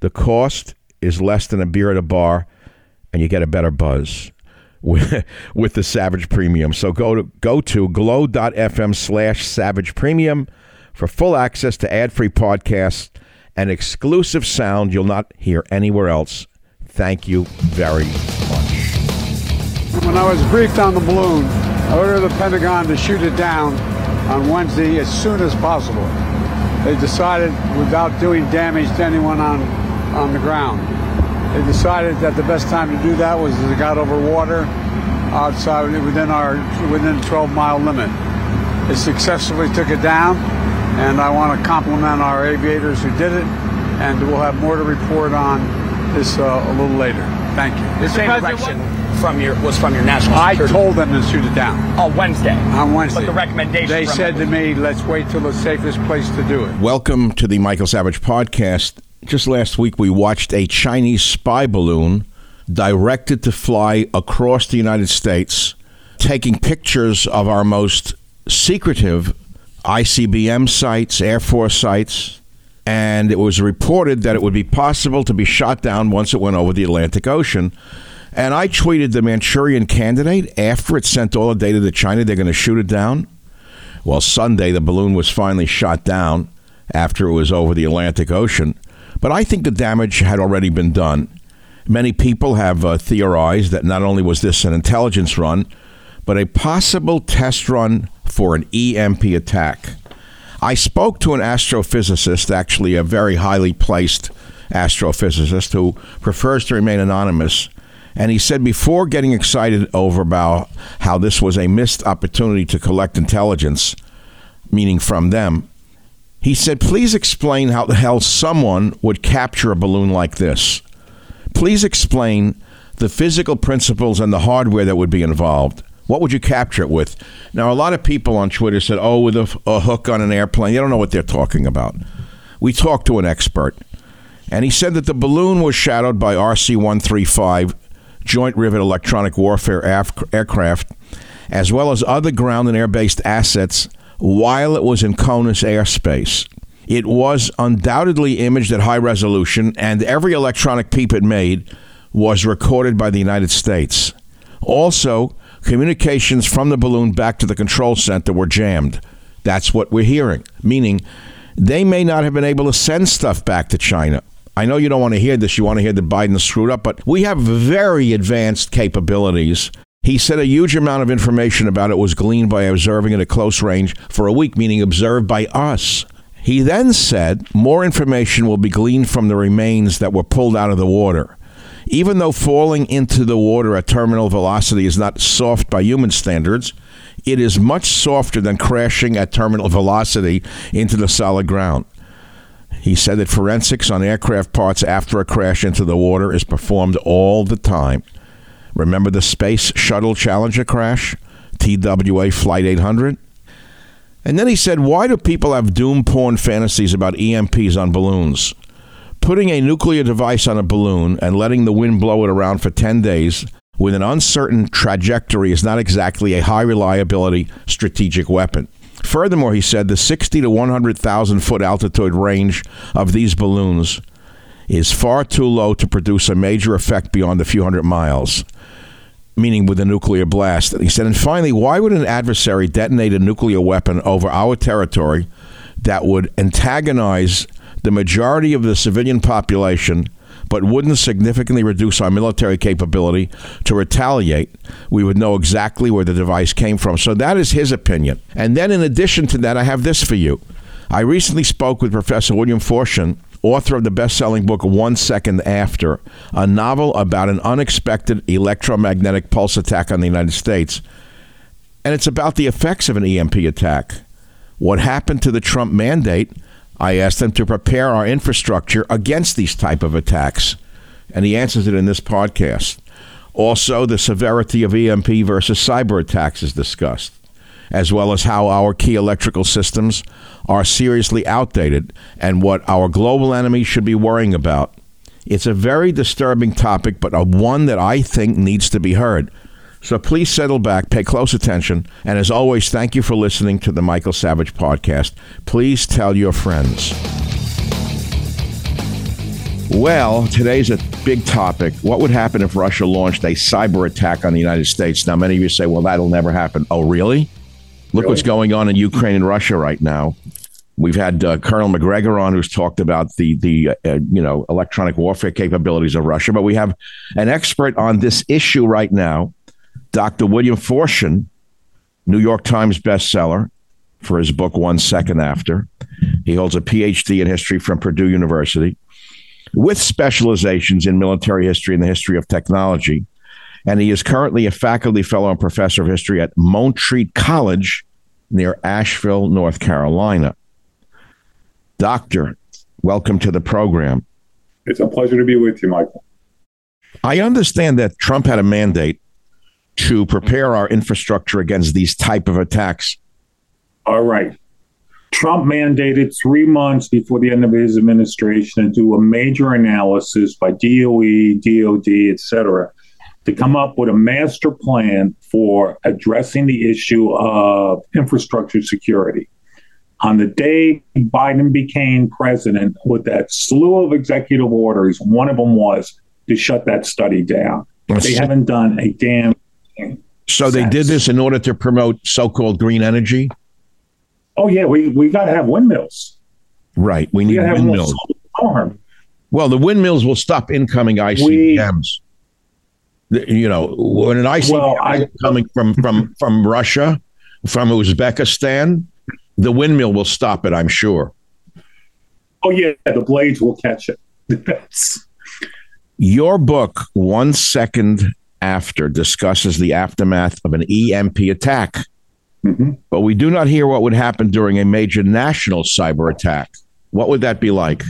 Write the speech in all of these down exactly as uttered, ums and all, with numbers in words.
The cost is less than a beer at a bar, and you get a better buzz with, with the Savage Premium. So go to go to glow dot f m slash Savage Premium for full access to ad-free podcasts and exclusive sound you'll not hear anywhere else. Thank you very much. When I was briefed on the balloon, I ordered the Pentagon to shoot it down on Wednesday as soon as possible. They decided, without doing damage to anyone on, on the ground, they decided that the best time to do that was as it got over water outside within our within the twelve mile limit. They successfully took it down, and I want to compliment our aviators who did it, and we'll have more to report on this uh, a little later. Thank you. The same direction. From your was from your national security. I told them to shoot it down. On Wednesday. On Wednesday. But the recommendation. They said to me, let's wait till the safest place to do it. Welcome to the Michael Savage Podcast. Just last week, we watched a Chinese spy balloon directed to fly across the United States, taking pictures of our most secretive I C B M sites, Air Force sites, and it was reported that it would be possible to be shot down once it went over the Atlantic Ocean. And I tweeted the Manchurian Candidate after it sent all the data to China. They're going to shoot it down. Well, Sunday, the balloon was finally shot down after it was over the Atlantic Ocean. But I think the damage had already been done. Many people have uh, theorized that not only was this an intelligence run, but a possible test run for an E M P attack. I spoke to an astrophysicist, actually a very highly placed astrophysicist who prefers to remain anonymous. And he said before getting excited over about how this was a missed opportunity to collect intelligence, meaning from them, he said, please explain how the hell someone would capture a balloon like this. Please explain the physical principles and the hardware that would be involved. What would you capture it with? Now, a lot of people on Twitter said, oh, with a, a hook on an airplane. They don't know what they're talking about. We talked to an expert, and he said that the balloon was shadowed by R C one thirty-five Joint Rivet electronic warfare af- aircraft, as well as other ground and air-based assets while it was in CONUS airspace. It was undoubtedly imaged at high resolution, and every electronic peep it made was recorded by the United States. Also, communications from the balloon back to the control center were jammed. That's what we're hearing, meaning they may not have been able to send stuff back to China. I know you don't want to hear this. You want to hear that Biden screwed up, but we have very advanced capabilities. He said a huge amount of information about it was gleaned by observing it at close range for a week, meaning observed by us. He then said more information will be gleaned from the remains that were pulled out of the water. Even though falling into the water at terminal velocity is not soft by human standards, it is much softer than crashing at terminal velocity into the solid ground. He said that forensics on aircraft parts after a crash into the water is performed all the time. Remember the Space Shuttle Challenger crash? T W A Flight eight hundred? And then he said, why do people have doom porn fantasies about E M Ps on balloons? Putting a nuclear device on a balloon and letting the wind blow it around for ten days with an uncertain trajectory is not exactly a high reliability strategic weapon. Furthermore, he said the sixty to one hundred thousand foot altitude range of these balloons is far too low to produce a major effect beyond a few hundred miles, meaning with a nuclear blast. And he said, and finally, why would an adversary detonate a nuclear weapon over our territory that would antagonize the majority of the civilian population, but wouldn't significantly reduce our military capability to retaliate? We would know exactly where the device came from. So that is his opinion. And then in addition to that, I have this for you. I recently spoke with Professor William Forstchen, author of the best-selling book One Second After, a novel about an unexpected electromagnetic pulse attack on the United States. And it's about the effects of an E M P attack. What happened to the Trump mandate? I asked him to prepare our infrastructure against these type of attacks, and he answers it in this podcast. Also, the severity of E M P versus cyber attacks is discussed, as well as how our key electrical systems are seriously outdated and what our global enemies should be worrying about. It's a very disturbing topic, but a one that I think needs to be heard. So please settle back, pay close attention, and as always, thank you for listening to the Michael Savage Podcast. Please tell your friends. Well, today's a big topic. What would happen if Russia launched a cyber attack on the United States? Now, many of you say, well, that'll never happen. Oh, really? Look really? What's going on in Ukraine and Russia right now. We've had uh, Colonel McGregor on, who's talked about the, the uh, you know, electronic warfare capabilities of Russia. But we have an expert on this issue right now, Doctor William Forstchen, New York Times bestseller for his book, One Second After. He holds a P H D in history from Purdue University with specializations in military history and the history of technology. And he is currently a faculty fellow and professor of history at Montreat College near Asheville, North Carolina. Doctor, welcome to the program. It's a pleasure to be with you, Michael. I understand that Trump had a mandate to prepare our infrastructure against these type of attacks. All right. Trump mandated three months before the end of his administration to do a major analysis by D O E, D O D, et cetera, to come up with a master plan for addressing the issue of infrastructure security. On the day Biden became president, with that slew of executive orders, one of them was to shut that study down. That's they haven't done a damn So they did this in order to promote so-called green energy? Oh, yeah. We we got to have windmills. Right. We need we windmills. Well, the windmills will stop incoming I C B Ms. We, you know, when an I C B M well, I, coming from, from, from Russia, from Uzbekistan, the windmill will stop it, I'm sure. Oh, yeah, the blades will catch it. Your book, One Second After, discusses the aftermath of an E M P attack. Mm-hmm. But we do not hear what would happen during a major national cyber attack. What would that be like?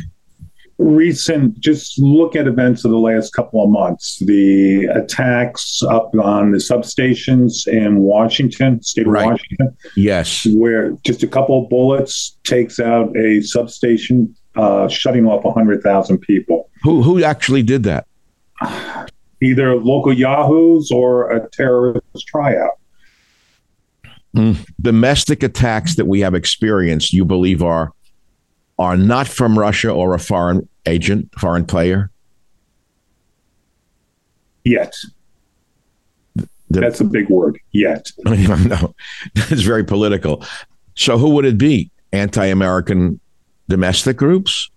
Recent, just look at events of the last couple of months. The attacks up on the substations in Washington, state right. of Washington. Yes. Where just a couple of bullets takes out a substation, uh, shutting off one hundred thousand people. Who, who actually did that? Either local yahoos or a terrorist tryout. Mm. Domestic attacks that we have experienced, you believe are are not from Russia or a foreign agent, foreign player? Yet. The, That's a big word, yet. No, that's very political. So who would it be? Anti-American domestic groups?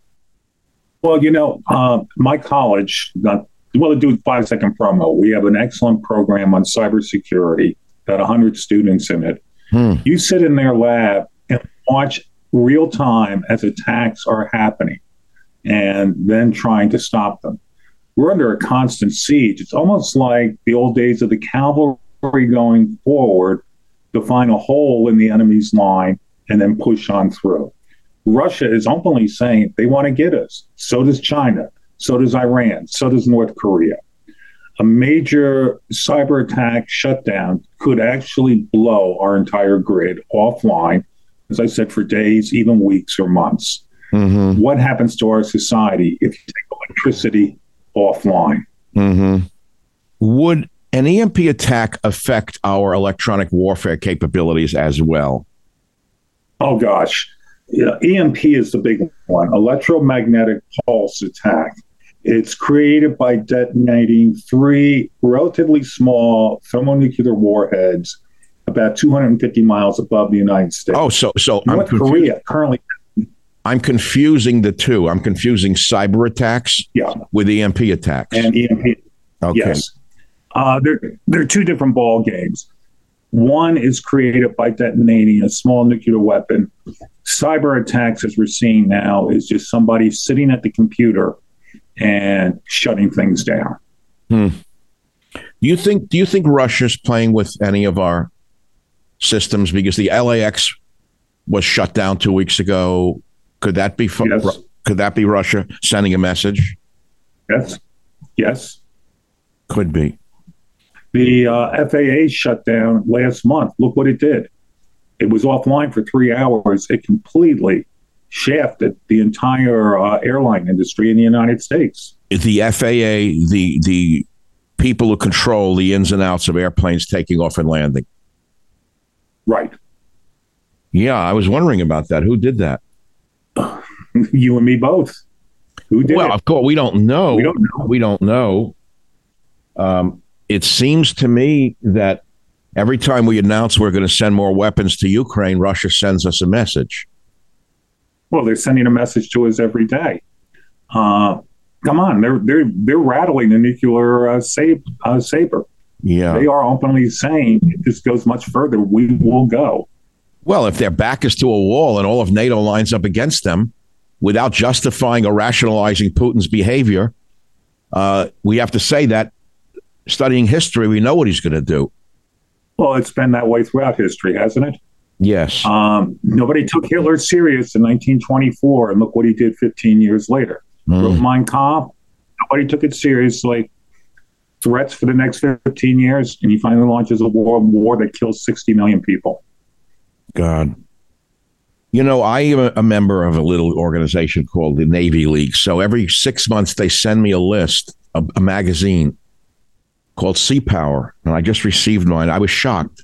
Well, you know, uh, my college, not, well, to do a five-second promo, we have an excellent program on cybersecurity, got one hundred students in it. Hmm. You sit in their lab and watch real time as attacks are happening and then trying to stop them. We're under a constant siege. It's almost like the old days of the cavalry going forward to find a hole in the enemy's line and then push on through. Russia is openly saying they want to get us. So does China. So does Iran. So does North Korea. A major cyber attack shutdown could actually blow our entire grid offline, as I said, for days, even weeks or months. Mm-hmm. What happens to our society if you take electricity offline? Mm-hmm. Would an E M P attack affect our electronic warfare capabilities as well? Oh, gosh. Yeah, E M P is the big one, electromagnetic pulse attack. It's created by detonating three relatively small thermonuclear warheads about two hundred fifty miles above the United States. Oh, so so North I'm Korea currently. I'm confusing the two. I'm confusing cyber attacks yeah. with E M P attacks. And E M P. Okay. Yes. Uh, they're, they're two different ball games. One is created by detonating a small nuclear weapon. Cyber attacks, as we're seeing now, is just somebody sitting at the computer and shutting things down. Hmm. Do you think? Do you think Russia's playing with any of our systems, because the L A X was shut down two weeks ago? Could that be from, yes. could that be Russia sending a message? Yes, yes, could be. The uh, F A A shut down last month. Look what it did. It was offline for three hours. It completely shafted the entire uh, airline industry in the United States. The F A A, the the people who control the ins and outs of airplanes taking off and landing. Right. Yeah, I was wondering about that. Who did that? You and me both. Who did well, it? Well, of course, we don't know. We don't know. We don't know. Um, it seems to me that every time we announce we're going to send more weapons to Ukraine, Russia sends us a message. Well, they're sending a message to us every day. Uh, come on, they're they're they're rattling the nuclear uh, sab- uh, saber. Yeah, they are openly saying if this goes much further, we will go. Well, if their back is to a wall and all of NATO lines up against them without justifying or rationalizing Putin's behavior, uh, we have to say that studying history, we know what he's going to do. Well, it's been that way throughout history, hasn't it? Yes. Um, nobody took Hitler serious in nineteen twenty-four. And look what he did fifteen years later. Mm. Wrote Mein Kampf. Nobody took it seriously. Threats for the next fifteen years, and he finally launches a war, war that kills sixty million people. God. You know, I am a member of a little organization called the Navy League. So every six months, they send me a list, a, a magazine called Sea Power. And I just received mine. I was shocked.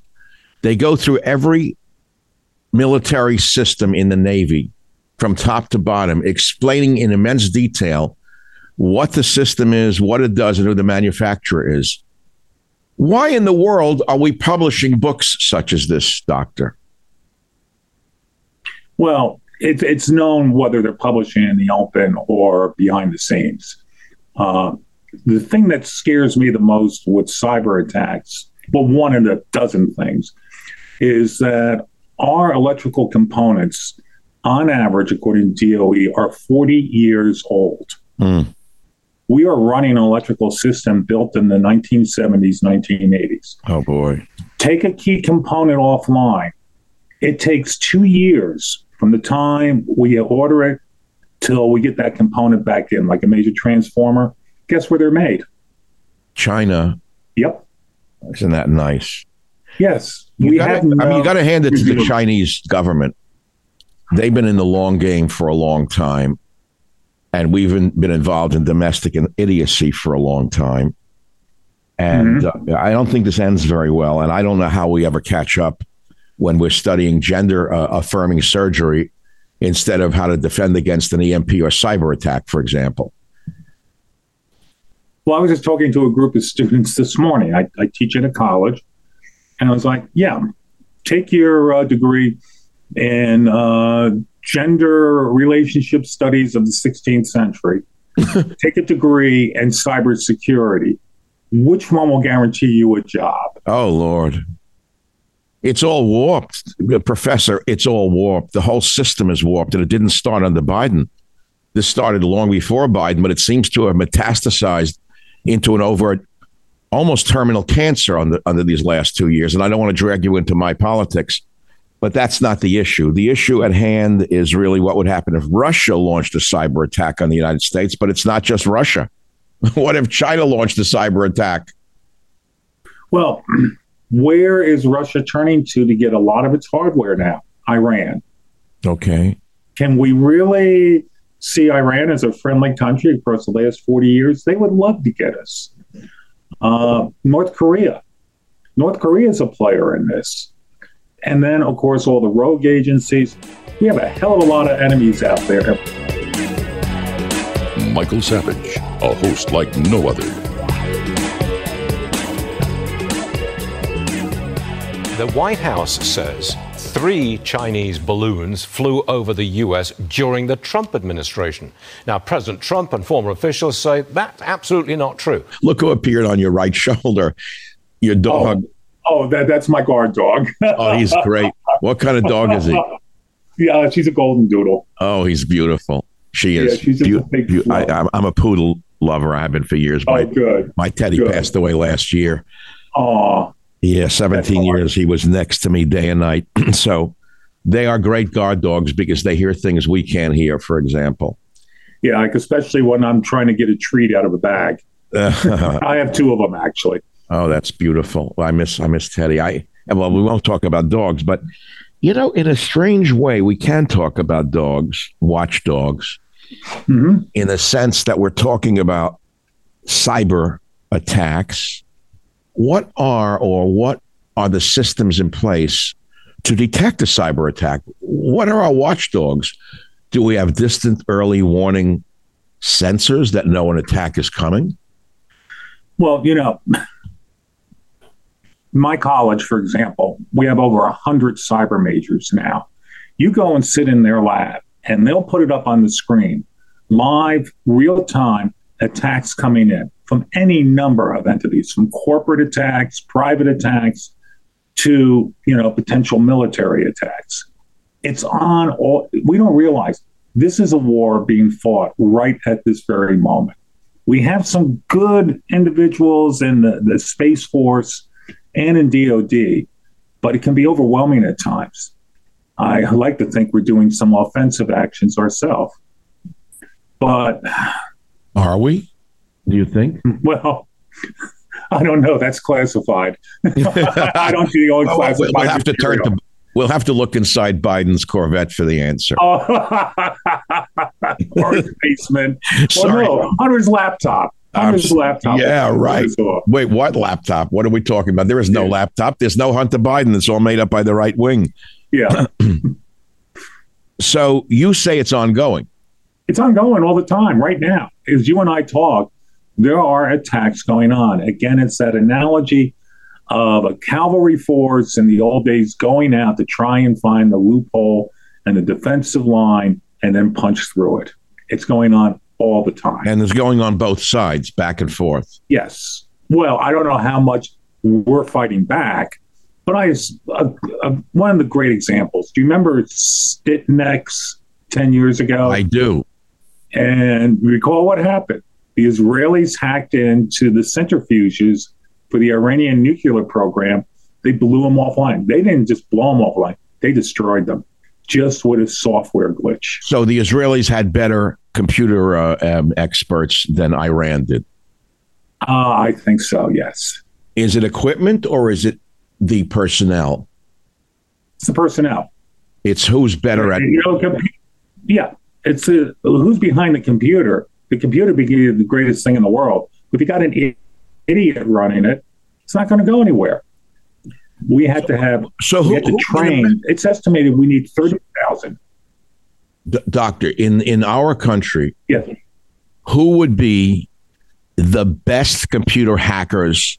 They go through every military system in the Navy from top to bottom, explaining in immense detail what the system is, what it does, and who the manufacturer is. Why in the world are we publishing books such as this, Doctor? Well, it, it's known whether they're publishing in the open or behind the scenes. Uh, the thing that scares me the most with cyber attacks, well, one of the dozen things, is that our electrical components, on average, according to D O E, are forty years old. Mm. We are running an electrical system built in the nineteen seventies, nineteen eighties. Oh, boy. Take a key component offline. It takes two years from the time we order it till we get that component back in, like a major transformer. Guess where they're made? China. Yep. Isn't that nice? Yes. You we gotta, have no- I mean, you got to hand it to the Chinese government. They've been in the long game for a long time. And we've been, been involved in domestic idiocy for a long time. And mm-hmm. uh, I don't think this ends very well. And I don't know how we ever catch up when we're studying gender uh, affirming surgery instead of how to defend against an E M P or cyber attack, for example. Well, I was just talking to a group of students this morning. I, I teach at a college. And I was like, yeah, take your uh, degree in uh gender relationship studies of the sixteenth century. Take a degree in cybersecurity. Which one will guarantee you a job? Oh, Lord. It's all warped. Professor, it's all warped. The whole system is warped, and it didn't start under Biden. This started long before Biden, but it seems to have metastasized into an overt, almost terminal cancer under, under these last two years. And I don't want to drag you into my politics. But that's not the issue. The issue at hand is really what would happen if Russia launched a cyber attack on the United States. But it's not just Russia. What if China launched a cyber attack? Well, where is Russia turning to to get a lot of its hardware now? Iran. Okay. Can we really see Iran as a friendly country across the last forty years? They would love to get us. Uh, North Korea. North Korea is a player in this. And then, of course, all the rogue agencies. We have a hell of a lot of enemies out there. Michael Savage, a host like no other. The White House says three Chinese balloons flew over the U S during the Trump administration. Now, President Trump and former officials say that's absolutely not true. Look who appeared on your right shoulder, your dog. Oh. Oh, that, that's my guard dog. Oh, he's great. What kind of dog is he? Yeah, she's a golden doodle. Oh, he's beautiful. She is. Yeah, she's be- a big be- I, I'm a poodle lover. I have been for years. My, oh, good. My teddy good. passed away last year. Oh. Yeah, seventeen years. He was next to me day and night. So they are great guard dogs because they hear things we can't hear, for example. Yeah, like especially when I'm trying to get a treat out of a bag. I have two of them, actually. Oh, that's beautiful. I miss I miss Teddy. I well, we won't talk about dogs, but, you know, in a strange way, we can talk about dogs, watchdogs, mm-hmm. in the sense that we're talking about cyber attacks. What are or what are the systems in place to detect a cyber attack? What are our watchdogs? Do we have distant early warning sensors that know an attack is coming? Well, you know... My college, for example, we have over one hundred cyber majors now. You go and sit in their lab, and they'll put it up on the screen. Live, real-time attacks coming in from any number of entities, from corporate attacks, private attacks, to, you know, potential military attacks. It's on all. We don't realize this is a war being fought right at this very moment. We have some good individuals in the, the Space Force and in D O D, but it can be overwhelming at times. I like to think we're doing some offensive actions ourselves. But... Are we? Do you think? Well, I don't know. That's classified. I don't do the old oh, classified we'll have to turn to, We'll have to look inside Biden's Corvette for the answer. Oh. Or his basement. Sorry. Or no, Hunter's laptop. Hunter's um, laptop. Yeah, right. Wait, what laptop? What are we talking about? There is no yeah. laptop. There's no Hunter Biden. It's all made up by the right wing. Yeah. So you say it's ongoing. It's ongoing all the time right now. As you and I talk, there are attacks going on. Again, it's that analogy of a cavalry force in the old days going out to try and find the loophole and a defensive line and then punch through it. It's going on all the time. And it's going on both sides, back and forth. Yes. Well, I don't know how much we're fighting back, but I uh, uh, one of the great examples, do you remember Stuxnet ten years ago? I do. And recall what happened. The Israelis hacked into the centrifuges for the Iranian nuclear program. They blew them offline. They didn't just blow them offline. They destroyed them just with a software glitch. So the Israelis had better computer uh, um, experts than Iran did? Uh, I think so, yes. Is it equipment or is it the personnel? It's the personnel. It's who's better at you know, com- Yeah, it's a, who's behind the computer. The computer became the greatest thing in the world. If you got an idiot running it, it's not going to go anywhere. We had to have, so who, we had to train. Who, it's estimated we need thirty thousand. D- doctor, in, in our country, yes. Who would be the best computer hackers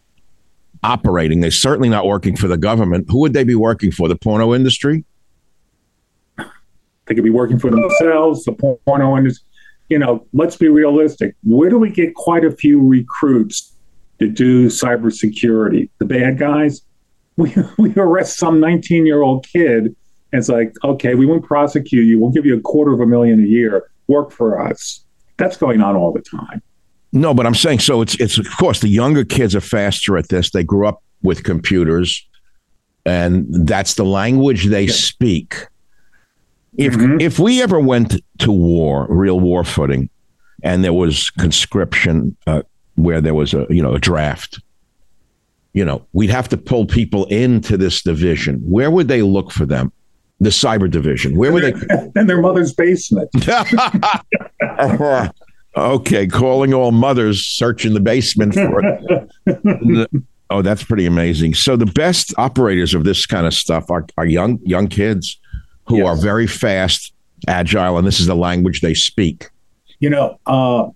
operating? They're certainly not working for the government. Who would they be working for? The porno industry? They could be working for themselves, the porno industry. You know, let's be realistic. Where do we get quite a few recruits to do cybersecurity? The bad guys? We we arrest some nineteen-year-old kid, and it's like, okay, we won't prosecute you. We'll give you a quarter of a million a year. Work for us. That's going on all the time. No, but I'm saying, so it's, it's of course, the younger kids are faster at this. They grew up with computers, and that's the language they yeah. speak. If mm-hmm. if we ever went to war, real war footing, and there was conscription uh, where there was a, you know, a draft, you know, we'd have to pull people into this division. Where would they look for them? The cyber division. Where would they? In their mother's basement. Okay, calling all mothers, searching the basement for it. Oh, that's pretty amazing. So the best operators of this kind of stuff are, are young young kids. Who yes. are very fast, agile, and this is the language they speak. You know, uh,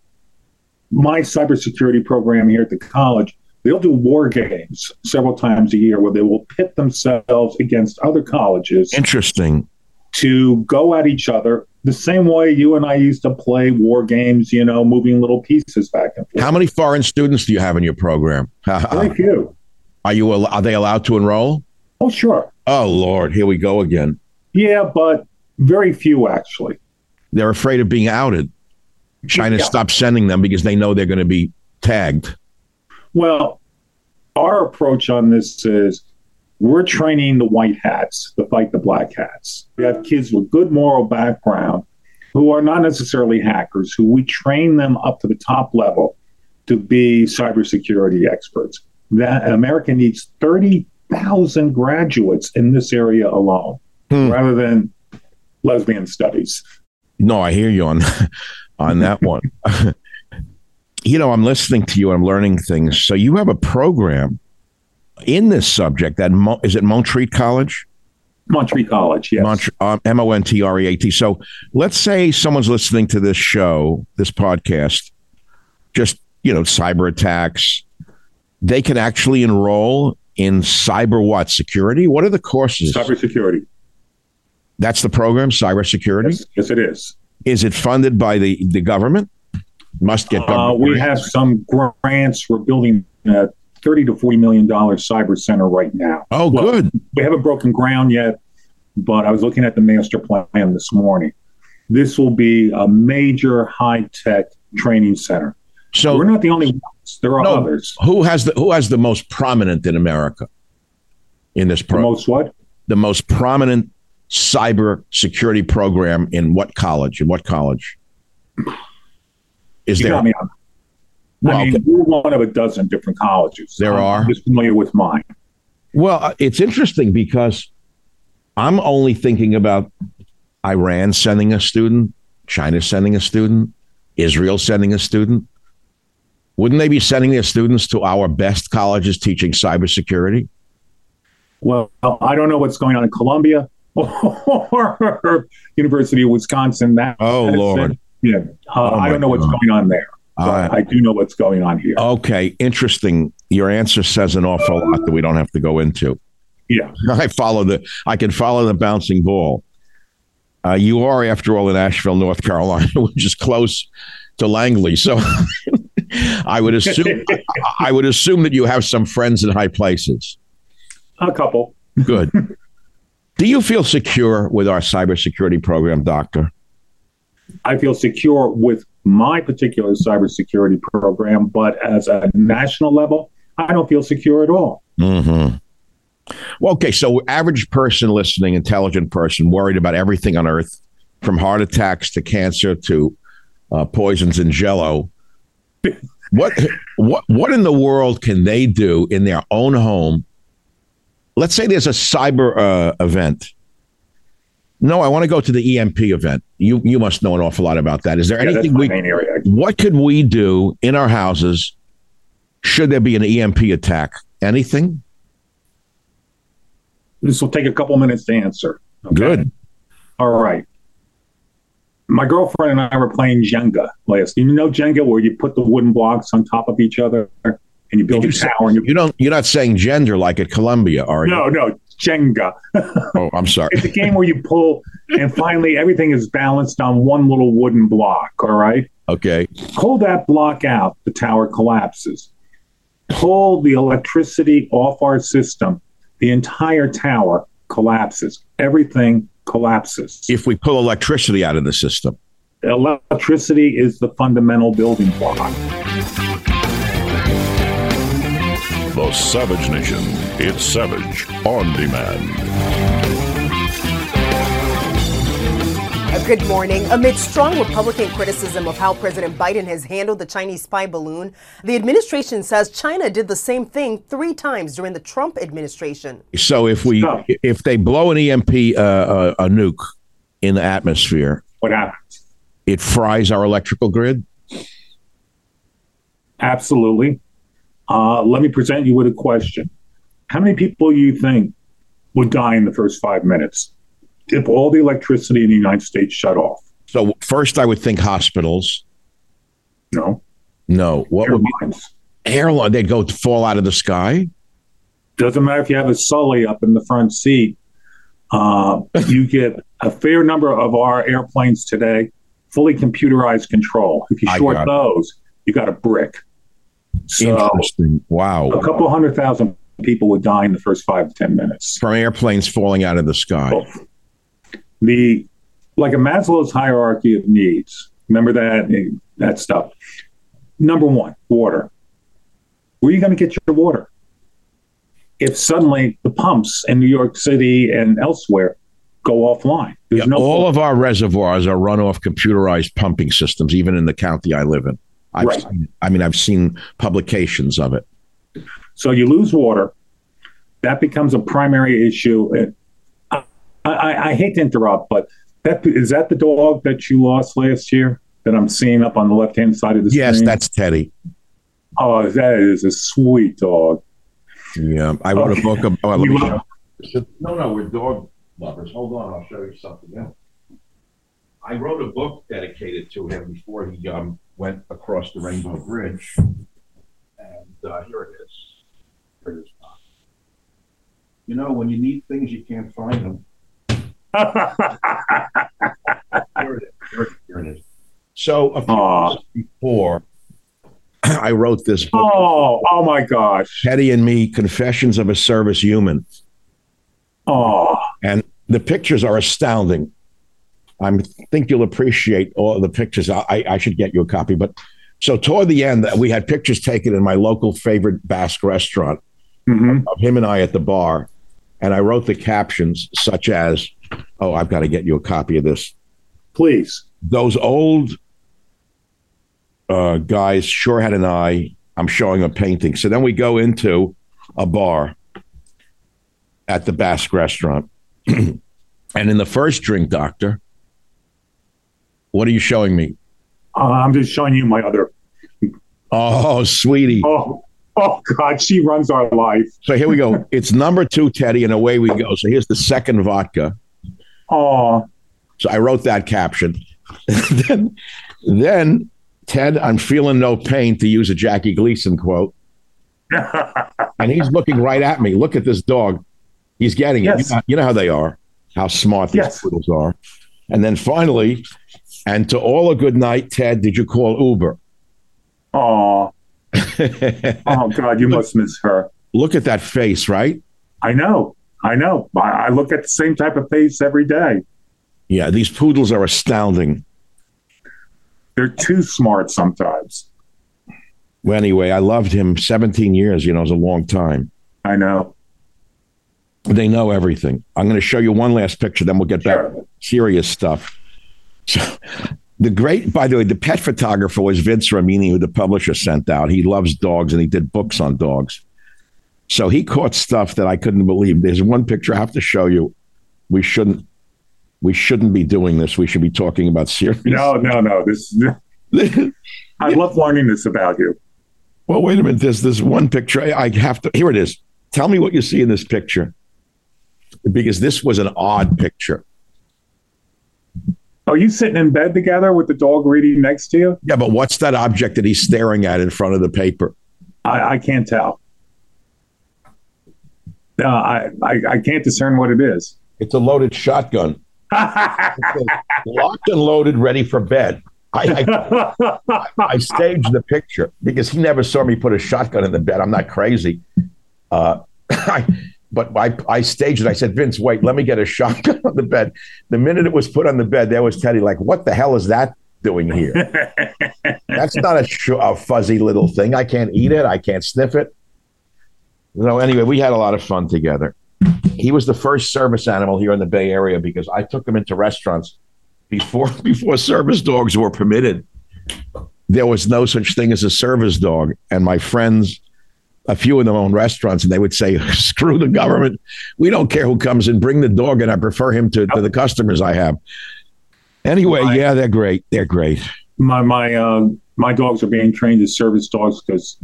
my cybersecurity program here at the college, they'll do war games several times a year where they will pit themselves against other colleges. Interesting. To go at each other the same way you and I used to play war games, you know, moving little pieces back and forth. How many foreign students do you have in your program? Very few. Are you? Are they allowed to enroll? Oh, sure. Oh, Lord, here we go again. Yeah, but very few, actually. They're afraid of being outed. China yeah. stopped sending them because they know they're going to be tagged. Well, our approach on this is we're training the white hats to fight the black hats. We have kids with good moral background who are not necessarily hackers, who we train them up to the top level to be cybersecurity experts. That America needs thirty thousand graduates in this area alone. Hmm. Rather than lesbian studies. No, I hear you on on that one. You know, I'm listening to you. I'm learning things. So you have a program in this subject. That Mo- is it Montreat College? Montreat College, yes. Mont- um, M O N T R E A T. So let's say someone's listening to this show, this podcast, just, you know, cyber attacks. They can actually enroll in cyber what? Security? What are the courses? Cybersecurity. That's the program, cybersecurity? Yes, yes, it is. Is it funded by the, the government? Must get government. Uh, we grants. have some grants. We're building a thirty to forty million dollars cyber center right now. Oh, well, good. We haven't broken ground yet, but I was looking at the master plan this morning. This will be a major high-tech training center. So we're not the only ones. There are no, others. Who has the Who has the most prominent in America in this program? The most what? The most prominent cyber security program in what college? In what college? Is you there? Got me on. Well, I mean, okay. We're one of a dozen different colleges. There I'm are. Just familiar with mine. Well, it's interesting because I'm only thinking about Iran sending a student, China sending a student, Israel sending a student. Wouldn't they be sending their students to our best colleges teaching cybersecurity? Well, I don't know what's going on in Columbia. Or University of Wisconsin. That oh, Lord. Yeah. Uh, oh I don't know what's God. going on there. But uh, I do know what's going on here. Okay. Interesting. Your answer says an awful lot that we don't have to go into. Yeah. I follow the, I can follow the bouncing ball. Uh, you are, after all, in Asheville, North Carolina, which is close to Langley. So I would assume I, I would assume that you have some friends in high places. A couple. Good. Do you feel secure with our cybersecurity program, Doctor? I feel secure with my particular cybersecurity program, but as a national level, I don't feel secure at all. Mm-hmm. Well, okay, so average person listening, intelligent person, worried about everything on Earth, from heart attacks to cancer to uh, poisons in Jell-O. What, what, what in the world can they do in their own home? Let's say there's a cyber uh, event. No, I want to go to the E M P event. You you must know an awful lot about that. Is there yeah, anything we? What could we do in our houses? Should there be an E M P attack? Anything? This will take a couple minutes to answer. Okay? Good. All right. My girlfriend and I were playing Jenga last. You know Jenga, where you put the wooden blocks on top of each other and you build you a tower. Say, and you, you don't. You're not saying gender like at Columbia, are you? No, no. Jenga. Oh, I'm sorry. It's a game where you pull and finally everything is balanced on one little wooden block. All right. Okay. Pull that block out. The tower collapses. Pull the electricity off our system. The entire tower collapses. Everything collapses. If we pull electricity out of the system. Electricity is the fundamental building block. The Savage Nation. It's Savage on Demand. Good morning. Amid strong Republican criticism of how President Biden has handled the Chinese spy balloon, the administration says China did the same thing three times during the Trump administration. So if we, oh. if they blow an E M P, uh, a, a nuke in the atmosphere, what happens? It fries our electrical grid? Absolutely. Uh, let me present you with a question. How many people you think would die in the first five minutes if all the electricity in the United States shut off? So first I would think hospitals. No. No. What Airlines. would be? Airline. They'd go fall out of the sky? Doesn't matter if you have a Sully up in the front seat. Uh, you get a fair number of our airplanes today, fully computerized control. If you short those, you got a brick. So, interesting. Wow. A couple hundred thousand people would die in the first five to ten minutes. From airplanes falling out of the sky. Both. The like a Maslow's hierarchy of needs. Remember that that stuff. Number one, water. Where are you going to get your water? If suddenly the pumps in New York City and elsewhere go offline. Yeah, no all water. Of our reservoirs are run off computerized pumping systems, even in the county I live in. I've right. seen, I mean, I've seen publications of it. So you lose water. That becomes a primary issue. It, I, I, I hate to interrupt, but that is that the dog that you lost last year that I'm seeing up on the left-hand side of the screen? Yes, that's Teddy. Oh, that is a sweet dog. Yeah, I wrote okay. a book about... Oh, let me show. No, no, we're dog lovers. Hold on, I'll show you something else. I wrote a book dedicated to him before he... um. went across the Rainbow Bridge, and uh, here it is. Here it is. You know, when you need things, you can't find them. Here it is. Here it is. Here it is. So, a few months before I wrote this book. Oh, oh my gosh. Hetty and Me, Confessions of a Service Human. Oh. And the pictures are astounding. I think you'll appreciate all the pictures. I, I should get you a copy. But so toward the end, we had pictures taken in my local favorite Basque restaurant mm-hmm. of him and I at the bar. And I wrote the captions such as, oh, I've got to get you a copy of this. Please. Those old uh, guys sure had an eye. I'm showing a painting. So then we go into a bar at the Basque restaurant. And in the first drink, Doctor... What are you showing me? Uh, I'm just showing you my other. Oh, sweetie. Oh, oh, God, she runs our life. So here we go. It's number two, Teddy, and away we go. So here's the second vodka. Oh. So I wrote that caption. then, then, Ted, I'm feeling no pain, to use a Jackie Gleason quote. And he's looking right at me. Look at this dog. He's getting it. Yes. You know, you know how they are, how smart these yes. poodles are. And then finally, and to all a good night, Ted, did you call Uber? Oh, oh God, you must miss her. Look at that face, right? I know. I know. I, I look at the same type of face every day. Yeah, these poodles are astounding. They're too smart sometimes. Well, anyway, I loved him. seventeen years, you know, is a long time. I know. They know everything. I'm going to show you one last picture, then we'll get sure. back to serious stuff. So, the great, by the way, the pet photographer was Vince Ramini, who the publisher sent out. He loves dogs, and he did books on dogs. So he caught stuff that I couldn't believe. There's one picture I have to show you. We shouldn't we shouldn't be doing this. We should be talking about serious. No, no, no. This, I love learning this about you. Well, wait a minute. There's this one picture. I have to. Here it is. Tell me what you see in this picture, because this was an odd picture. Are you sitting in bed together with the dog reading next to you? Yeah, but what's that object that he's staring at in front of the paper? I, I can't tell. No, I, I, I can't discern what it is. It's a loaded shotgun. Locked and loaded, ready for bed. I, I, I staged the picture because he never saw me put a shotgun in the bed. I'm not crazy. Uh, I, but I, I staged it. I said, Vince, wait, let me get a shotgun on the bed. The minute it was put on the bed, there was Teddy like, what the hell is that doing here? That's not a, sh- a fuzzy little thing. I can't eat it. I can't sniff it. So anyway, we had a lot of fun together. He was the first service animal here in the Bay Area because I took him into restaurants before before service dogs were permitted. There was no such thing as a service dog. And my friends, a few of them own restaurants, and they would say, screw the government. We don't care who comes in. Bring the dog in. I prefer him to, to the customers I have. Anyway, my, yeah, they're great. They're great. My my uh, my dogs are being trained as service dogs because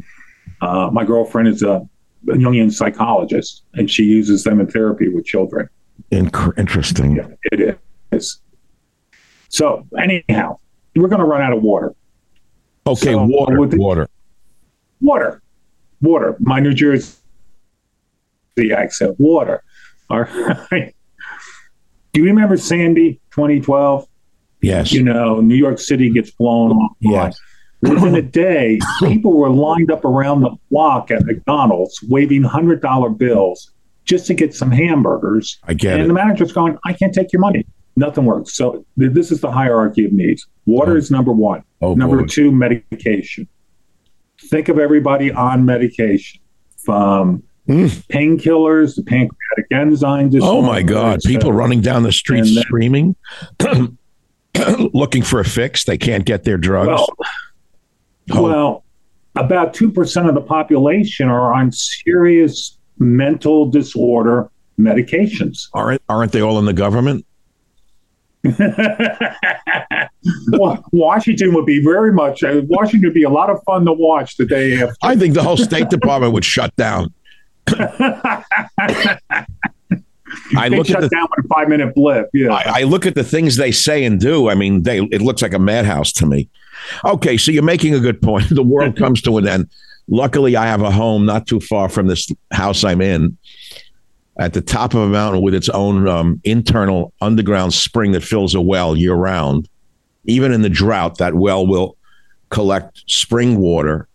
uh, my girlfriend is a Jungian psychologist, and she uses them in therapy with children. Inc- interesting. Yeah, it is. So anyhow, we're going to run out of water. Okay, so, water, uh, the, water, water, water. My New Jersey accent, water. All right. Do you remember Sandy twenty twelve? Yes. You know, New York City gets blown off. Yes. Within a day, people were lined up around the block at McDonald's waving one hundred dollar bills just to get some hamburgers. I get and it. And the manager's going, I can't take your money. Nothing works. So th- this is the hierarchy of needs. Water oh. is number one. Oh, number boy. two, medication. Think of everybody on medication, from mm. painkillers to pancreatic enzyme disorder. Oh, my God. People so, running down the street screaming, then, looking for a fix. They can't get their drugs. Well, Oh. Well, about two percent of the population are on serious mental disorder medications. Aren't, aren't they all in the government? Well, Washington would be very much, uh, Washington would be a lot of fun to watch the day after. I think the whole State Department would shut down. I they look shut at the, down with a five-minute blip. Yeah, I, I look at the things they say and do. I mean, they it looks like a madhouse to me. Okay, so you're making a good point. The world comes to an end. Luckily, I have a home not too far from this house I'm in, at the top of a mountain with its own um, internal underground spring that fills a well year-round. Even in the drought, that well will collect spring water.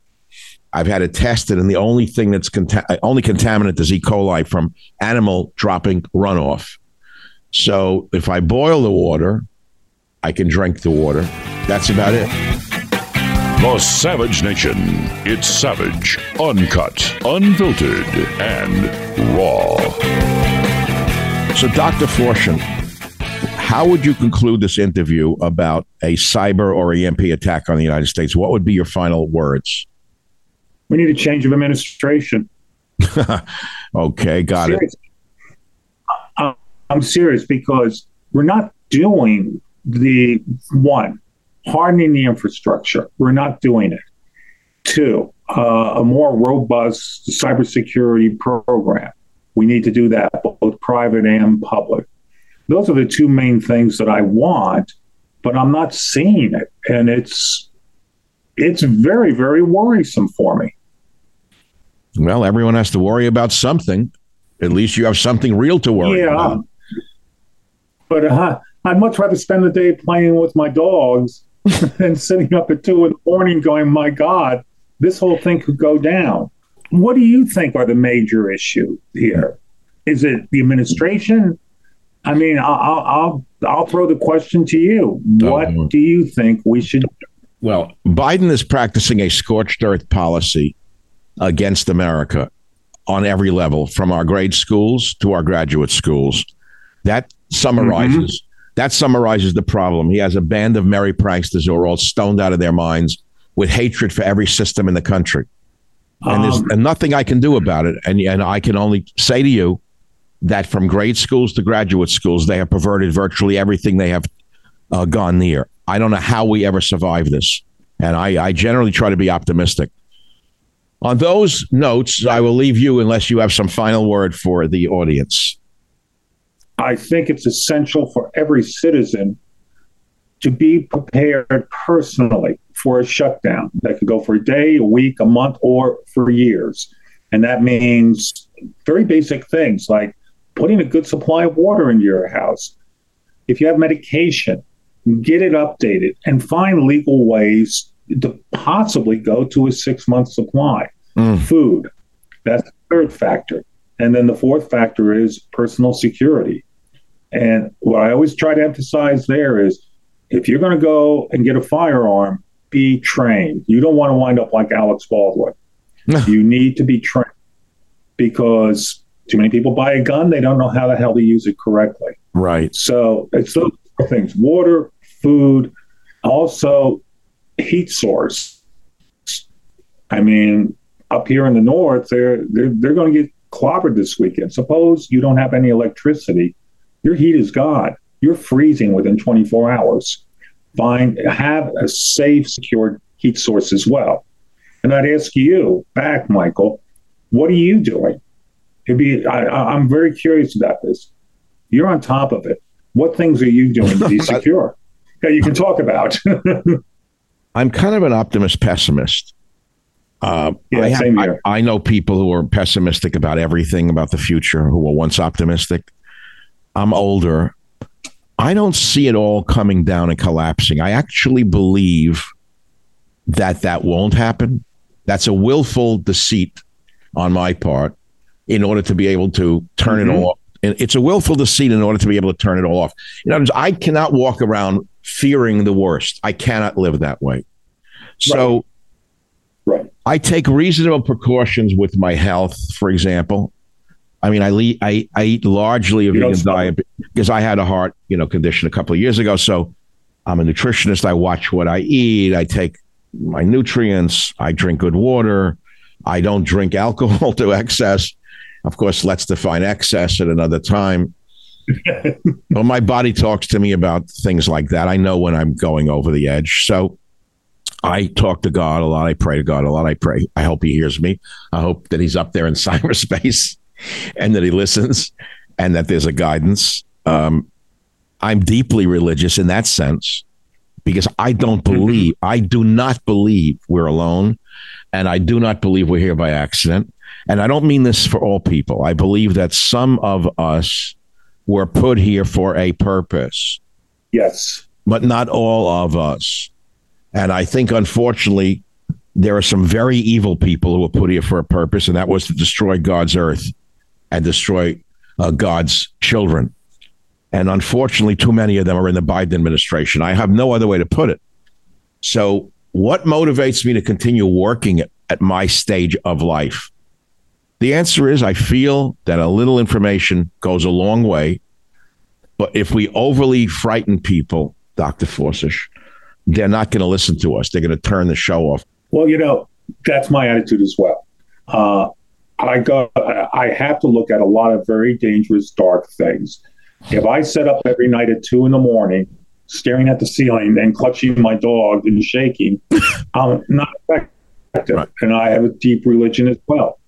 I've had it tested, and the only thing that's cont- only contaminant is E. coli from animal dropping runoff. So if I boil the water, I can drink the water. That's about it. The Savage Nation. It's savage, uncut, unfiltered, and raw. So, Doctor Forstchen, how would you conclude this interview about a cyber or E M P attack on the United States? What would be your final words? We need a change of administration. Okay, got serious. it. I'm serious because we're not doing the one, hardening the infrastructure. We're not doing it. Two, uh, a more robust cybersecurity program. We need to do that, both private and public. Those are the two main things that I want, but I'm not seeing it. And it's it's very, very worrisome for me. Well, everyone has to worry about something. At least you have something real to worry yeah. about. But uh, I'd much rather spend the day playing with my dogs than sitting up at two in the morning going, my God, this whole thing could go down. What do you think are the major issues here? Is it the administration? I mean, I'll I'll I'll throw the question to you. What um, do you think we should do? Well, Biden is practicing a scorched earth policy against America on every level, from our grade schools to our graduate schools. That summarizes mm-hmm. that summarizes the problem. He has a band of merry pranksters who are all stoned out of their minds with hatred for every system in the country. And there's um, and nothing I can do about it. And, and I can only say to you that from grade schools to graduate schools, they have perverted virtually everything they have uh, gone near. I don't know how we ever survive this. And I, I generally try to be optimistic. On those notes, I will leave you unless you have some final word for the audience. I think it's essential for every citizen to be prepared personally for a shutdown that could go for a day, a week, a month, or for years. And that means very basic things like putting a good supply of water into your house. If you have medication, get it updated and find legal ways to possibly go to a six-month supply. Mm. Food, that's the third factor. And then the fourth factor is personal security. And what I always try to emphasize there is, if you're going to go and get a firearm, be trained. You don't want to wind up like Alex Baldwin. No. You need to be trained because too many people buy a gun. They don't know how the hell to use it correctly. Right. So it's those things, water, food, also heat source. I mean, up here in the north, they're, they're, they're going to get clobbered this weekend. Suppose you don't have any electricity. Your heat is gone. You're freezing within twenty-four hours. Find, have a safe, secured heat source as well. And I'd ask you back, Michael, what are you doing? It'd be, I, I'm very curious about this. You're on top of it. What things are you doing to be secure that you can talk about? I'm kind of an optimist pessimist. Uh, yeah, I, have, same here. I, I know people who are pessimistic about everything, about the future, who were once optimistic. I'm older. I don't see it all coming down and collapsing. I actually believe that that won't happen. That's a willful deceit on my part in order to be able to turn mm-hmm. it off. It's a willful deceit in order to be able to turn it all off. In other words, I cannot walk around fearing the worst. I cannot live that way. So right. Right. I take reasonable precautions with my health, for example. I mean, I, le- I I eat largely a vegan diet because I had a heart, you know, condition a couple of years ago. So I'm a nutritionist. I watch what I eat. I take my nutrients. I drink good water. I don't drink alcohol to excess. Of course, let's define excess at another time. But my body talks to me about things like that. I know when I'm going over the edge. So I talk to God a lot. I pray to God a lot. I pray. I hope he hears me. I hope that he's up there in cyberspace. And that he listens and that there's a guidance. Um, I'm deeply religious in that sense because I don't believe, I do not believe we're alone. And I do not believe we're here by accident. And I don't mean this for all people. I believe that some of us were put here for a purpose. Yes. But not all of us. And I think, unfortunately, there are some very evil people who were put here for a purpose, and that was to destroy God's earth and destroy uh, God's children. And unfortunately, too many of them are in the Biden administration. I have no other way to put it. So what motivates me to continue working at, at my stage of life? The answer is I feel that a little information goes a long way. But if we overly frighten people, Doctor Forstchen, they're not going to listen to us. They're going to turn the show off. Well, you know, that's my attitude as well. Uh, I go, I have to look at a lot of very dangerous, dark things. If I set up every night at two in the morning, staring at the ceiling and clutching my dog and shaking, I'm not effective. Right. And I have a deep religion as well.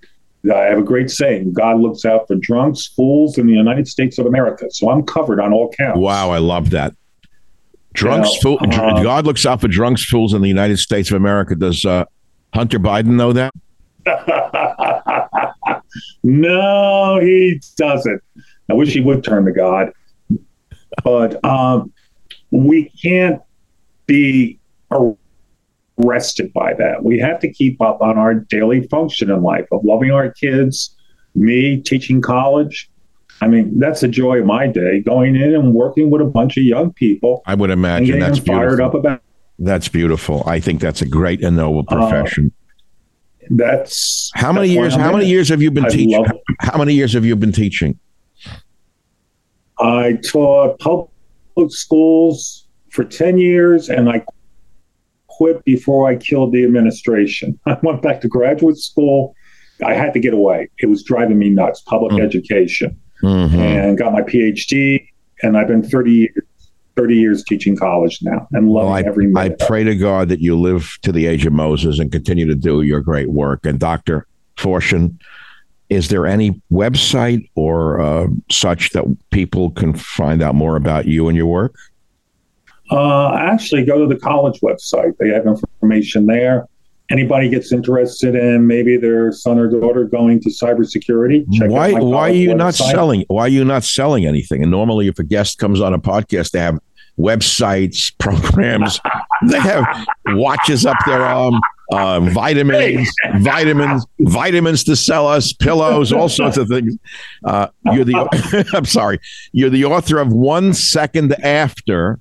I have a great saying, God looks out for drunks, fools, in the United States of America. So I'm covered on all counts. Wow, I love that. Drunks, you know, fool, uh, God looks out for drunks, fools in the United States of America. Does uh, Hunter Biden know that? No, he doesn't. I wish he would turn to God. But um, we can't be arrested by that. We have to keep up on our daily function in life of loving our kids, me teaching college. I mean, that's the joy of my day, going in and working with a bunch of young people. I would imagine that's fired up about. That's beautiful. I think that's a great and noble profession. Uh, that's how many years. How many years have you been teaching? How many years have you been teaching? I taught public schools for ten years, and I quit before I killed the administration. I went back to graduate school. I had to get away. It was driving me nuts, public mm. education, mm-hmm. and got my P H D, and I've been thirty years, thirty years teaching college now, and loving well, I, every minute. I pray to God that you live to the age of Moses and continue to do your great work. And Doctor Forstchen, is there any website or uh, such that people can find out more about you and your work? Uh, actually, go to the college website. They have information there. Anybody gets interested in maybe their son or daughter going to cybersecurity, check why, out why are you website. Not selling? Why are you not selling anything? And normally if a guest comes on a podcast, they have websites, programs, they have watches up their arm, uh, vitamins, vitamins, vitamins to sell us, pillows, all sorts of things. Uh, you're the, I'm sorry. You're the author of One Second After.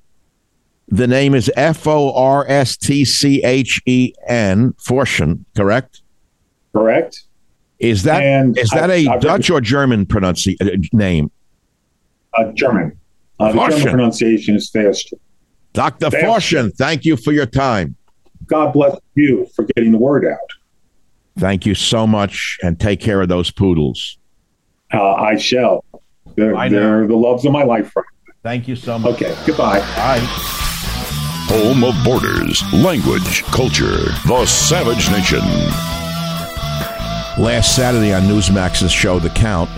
The name is F O R S T C H E N, Forstchen, correct? Correct. Is that and is that I, a I, Dutch I, or German pronunci- name? Uh, German. Uh, the German pronunciation is faster. Doctor Forstchen, thank you for your time. God bless you for getting the word out. Thank you so much, and take care of those poodles. Uh, I shall. They're, I they're the loves of my life. Thank you so much. Okay, goodbye. Bye. Home of borders, language, culture, the Savage Nation. Last Saturday on Newsmax's show, The Count,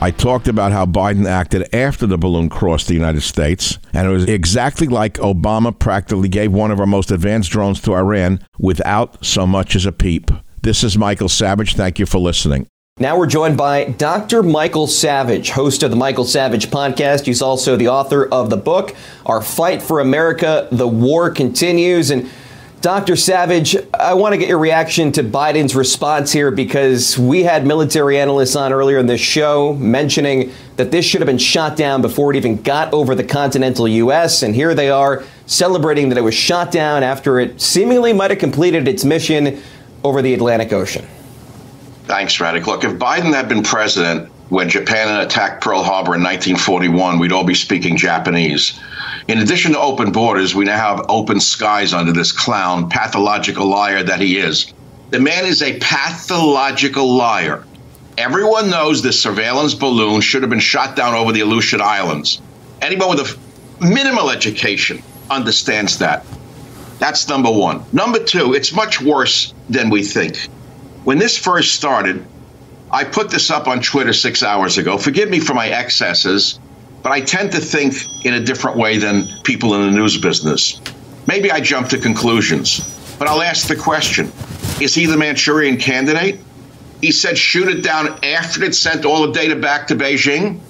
I talked about how Biden acted after the balloon crossed the United States, and it was exactly like Obama practically gave one of our most advanced drones to Iran without so much as a peep. This is Michael Savage. Thank you for listening. Now we're joined by Doctor Michael Savage, host of the Michael Savage Podcast. He's also the author of the book, Our Fight for America, The War Continues. And Doctor Savage, I want to get your reaction to Biden's response here, because we had military analysts on earlier in this show mentioning that this should have been shot down before it even got over the continental U S. And here they are celebrating that it was shot down after it seemingly might have completed its mission over the Atlantic Ocean. Thanks, Radek. Look, if Biden had been president when Japan attacked Pearl Harbor in nineteen forty-one, we'd all be speaking Japanese. In addition to open borders, we now have open skies under this clown, pathological liar that he is. The man is a pathological liar. Everyone knows this surveillance balloon should have been shot down over the Aleutian Islands. Anyone with a minimal education understands that. That's number one. Number two, it's much worse than we think. When this first started, I put this up on Twitter six hours ago. Forgive me for my excesses, but I tend to think in a different way than people in the news business. Maybe I jump to conclusions, but I'll ask the question, is he the Manchurian candidate? He said shoot it down after it sent all the data back to Beijing.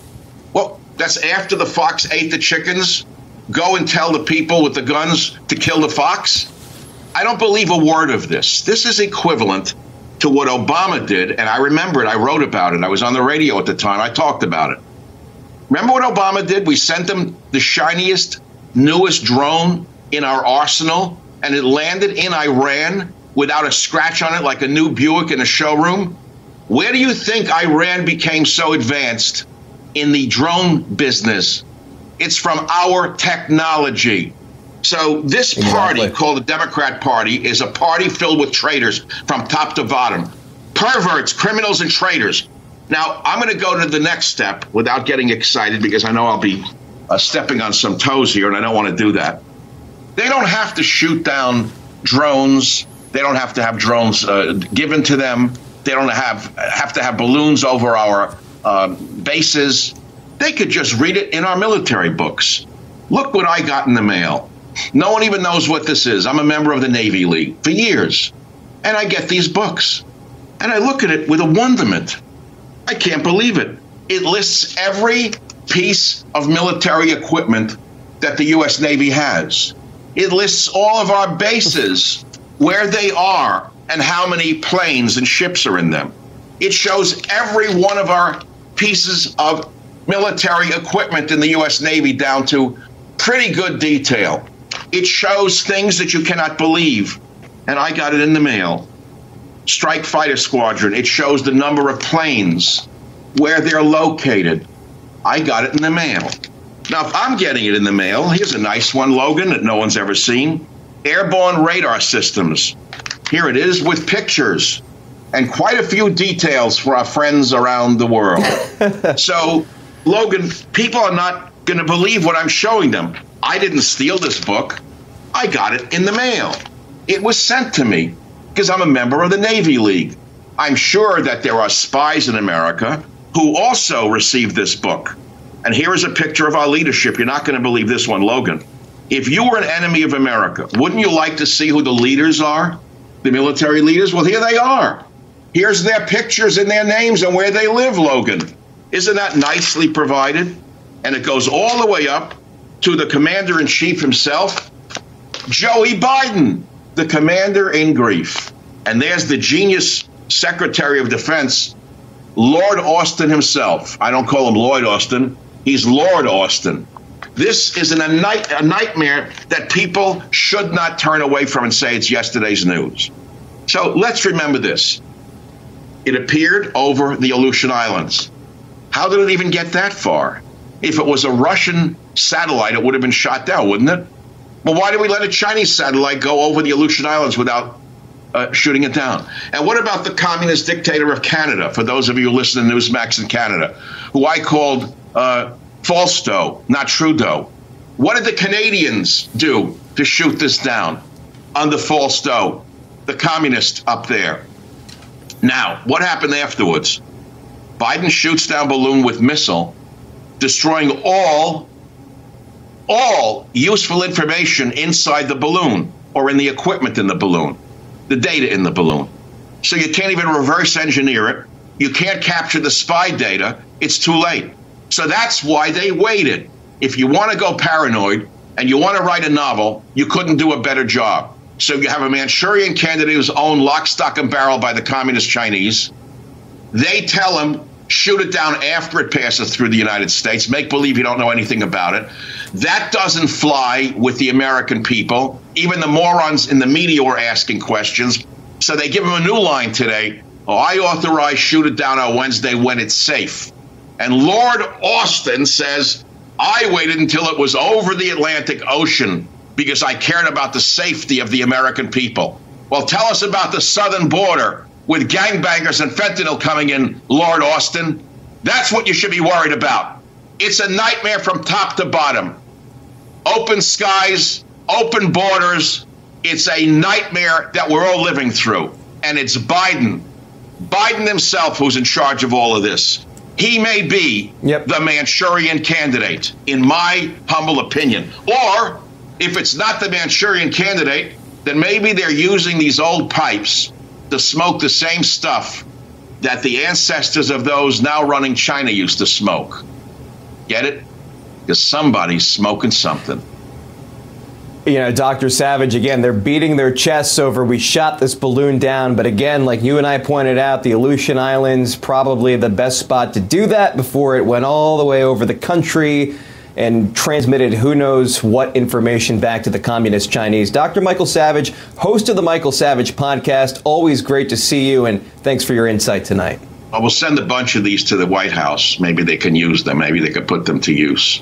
Well, that's after the fox ate the chickens. Go and tell the people with the guns to kill the fox. I don't believe a word of this. This is equivalent to what Obama did, and I remember it, I wrote about it, I was on the radio at the time, I talked about it. Remember what Obama did? We sent them the shiniest, newest drone in our arsenal, and it landed in Iran without a scratch on it, like a new Buick in a showroom. Where do you think Iran became so advanced in the drone business? It's from our technology. So this party exactly. called the Democrat Party is a party filled with traitors from top to bottom, perverts, criminals, and traitors. Now, I'm going to go to the next step without getting excited, because I know I'll be uh, stepping on some toes here, and I don't want to do that. They don't have to shoot down drones. They don't have to have drones uh, given to them. They don't have have to have balloons over our uh, bases. They could just read it in our military books. Look what I got in the mail. No one even knows what this is. I'm a member of the Navy League for years, and I get these books, and I look at it with a wonderment. I can't believe it. It lists every piece of military equipment that the U S Navy has. It lists all of our bases, where they are, and how many planes and ships are in them. It shows every one of our pieces of military equipment in the U S Navy down to pretty good detail. It shows things that you cannot believe. And I got it in the mail. Strike Fighter Squadron. It shows the number of planes, where they're located. I got it in the mail. Now, if I'm getting it in the mail, here's a nice one, Logan, that no one's ever seen. Airborne radar systems. Here it is with pictures and quite a few details for our friends around the world. So, Logan, people are not going to believe what I'm showing them. I didn't steal this book. I got it in the mail. It was sent to me because I'm a member of the Navy League. I'm sure that there are spies in America who also received this book. And here is a picture of our leadership. You're not going to believe this one, Logan. If you were an enemy of America, wouldn't you like to see who the leaders are, the military leaders? Well, here they are. Here's their pictures and their names and where they live, Logan. Isn't that nicely provided? And it goes all the way up to the commander-in-chief himself, Joey Biden, the commander in grief. And there's the genius Secretary of Defense, Lord Austin himself. I don't call him Lloyd Austin. He's Lord Austin. This is an, a, night, a nightmare that people should not turn away from and say it's yesterday's news. So let's remember this. It appeared over the Aleutian Islands. How did it even get that far? If it was a Russian satellite, it would have been shot down, wouldn't it? Well, why did we let a Chinese satellite go over the Aleutian Islands without uh, shooting it down? And what about the communist dictator of Canada, for those of you who listen to Newsmax in Canada, who I called uh, Falstow, not Trudeau? What did the Canadians do to shoot this down under Falstow, the communist up there? Now, what happened afterwards? Biden shoots down balloon with missile, destroying all, all useful information inside the balloon or in the equipment in the balloon, the data in the balloon. So you can't even reverse engineer it. You can't capture the spy data. It's too late. So that's why they waited. If you want to go paranoid and you want to write a novel, you couldn't do a better job. So you have a Manchurian candidate who's owned lock, stock, and barrel by the communist Chinese. They tell him, shoot it down after it passes through the United States. Make believe you don't know anything about it. That doesn't fly with the American people. Even the morons in the media were asking questions. So they give him a new line today. Oh, I authorize shoot it down on Wednesday when it's safe. And Lord Austin says, I waited until it was over the Atlantic Ocean because I cared about the safety of the American people. Well, tell us about the southern border with gangbangers and fentanyl coming in, Lord Austin. That's what you should be worried about. It's a nightmare from top to bottom. Open skies, open borders. It's a nightmare that we're all living through. And it's Biden, Biden himself, who's in charge of all of this. He may be yep. the Manchurian candidate, in my humble opinion. Or if it's not the Manchurian candidate, then maybe they're using these old pipes to smoke the same stuff that the ancestors of those now running China used to smoke. Get it? Because somebody's smoking something. You know, Doctor Savage, again, they're beating their chests over, we shot this balloon down. But again, like you and I pointed out, the Aleutian Islands, probably the best spot to do that before it went all the way over the country and transmitted who knows what information back to the communist Chinese. Doctor Michael Savage, host of the Michael Savage Podcast. Always great to see you, and thanks for your insight tonight. I will send a bunch of these to the White House. Maybe they can use them. Maybe they could put them to use.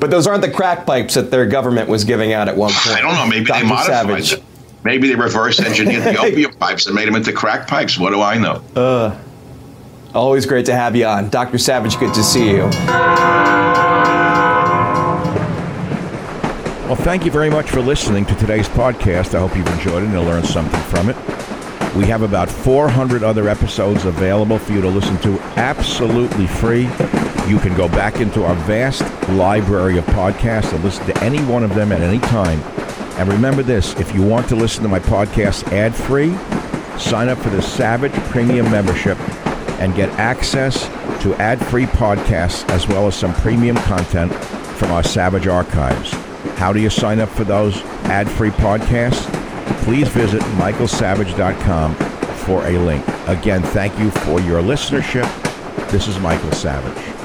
But those aren't the crack pipes that their government was giving out at one point. I don't know. Maybe Doctor they modified Savage. It. Maybe they reverse engineered the opium pipes and made them into crack pipes. What do I know? Uh. Always great to have you on. Doctor Savage, good to see you. Well, thank you very much for listening to today's podcast. I hope you've enjoyed it and learned something from it. We have about four hundred other episodes available for you to listen to absolutely free. You can go back into our vast library of podcasts and listen to any one of them at any time. And remember this, if you want to listen to my podcast ad-free, sign up for the Savage Premium membership. and get access to ad-free podcasts as well as some premium content from our Savage archives. How do you sign up for those ad-free podcasts? Please visit michael savage dot com for a link. Again, thank you for your listenership. This is Michael Savage.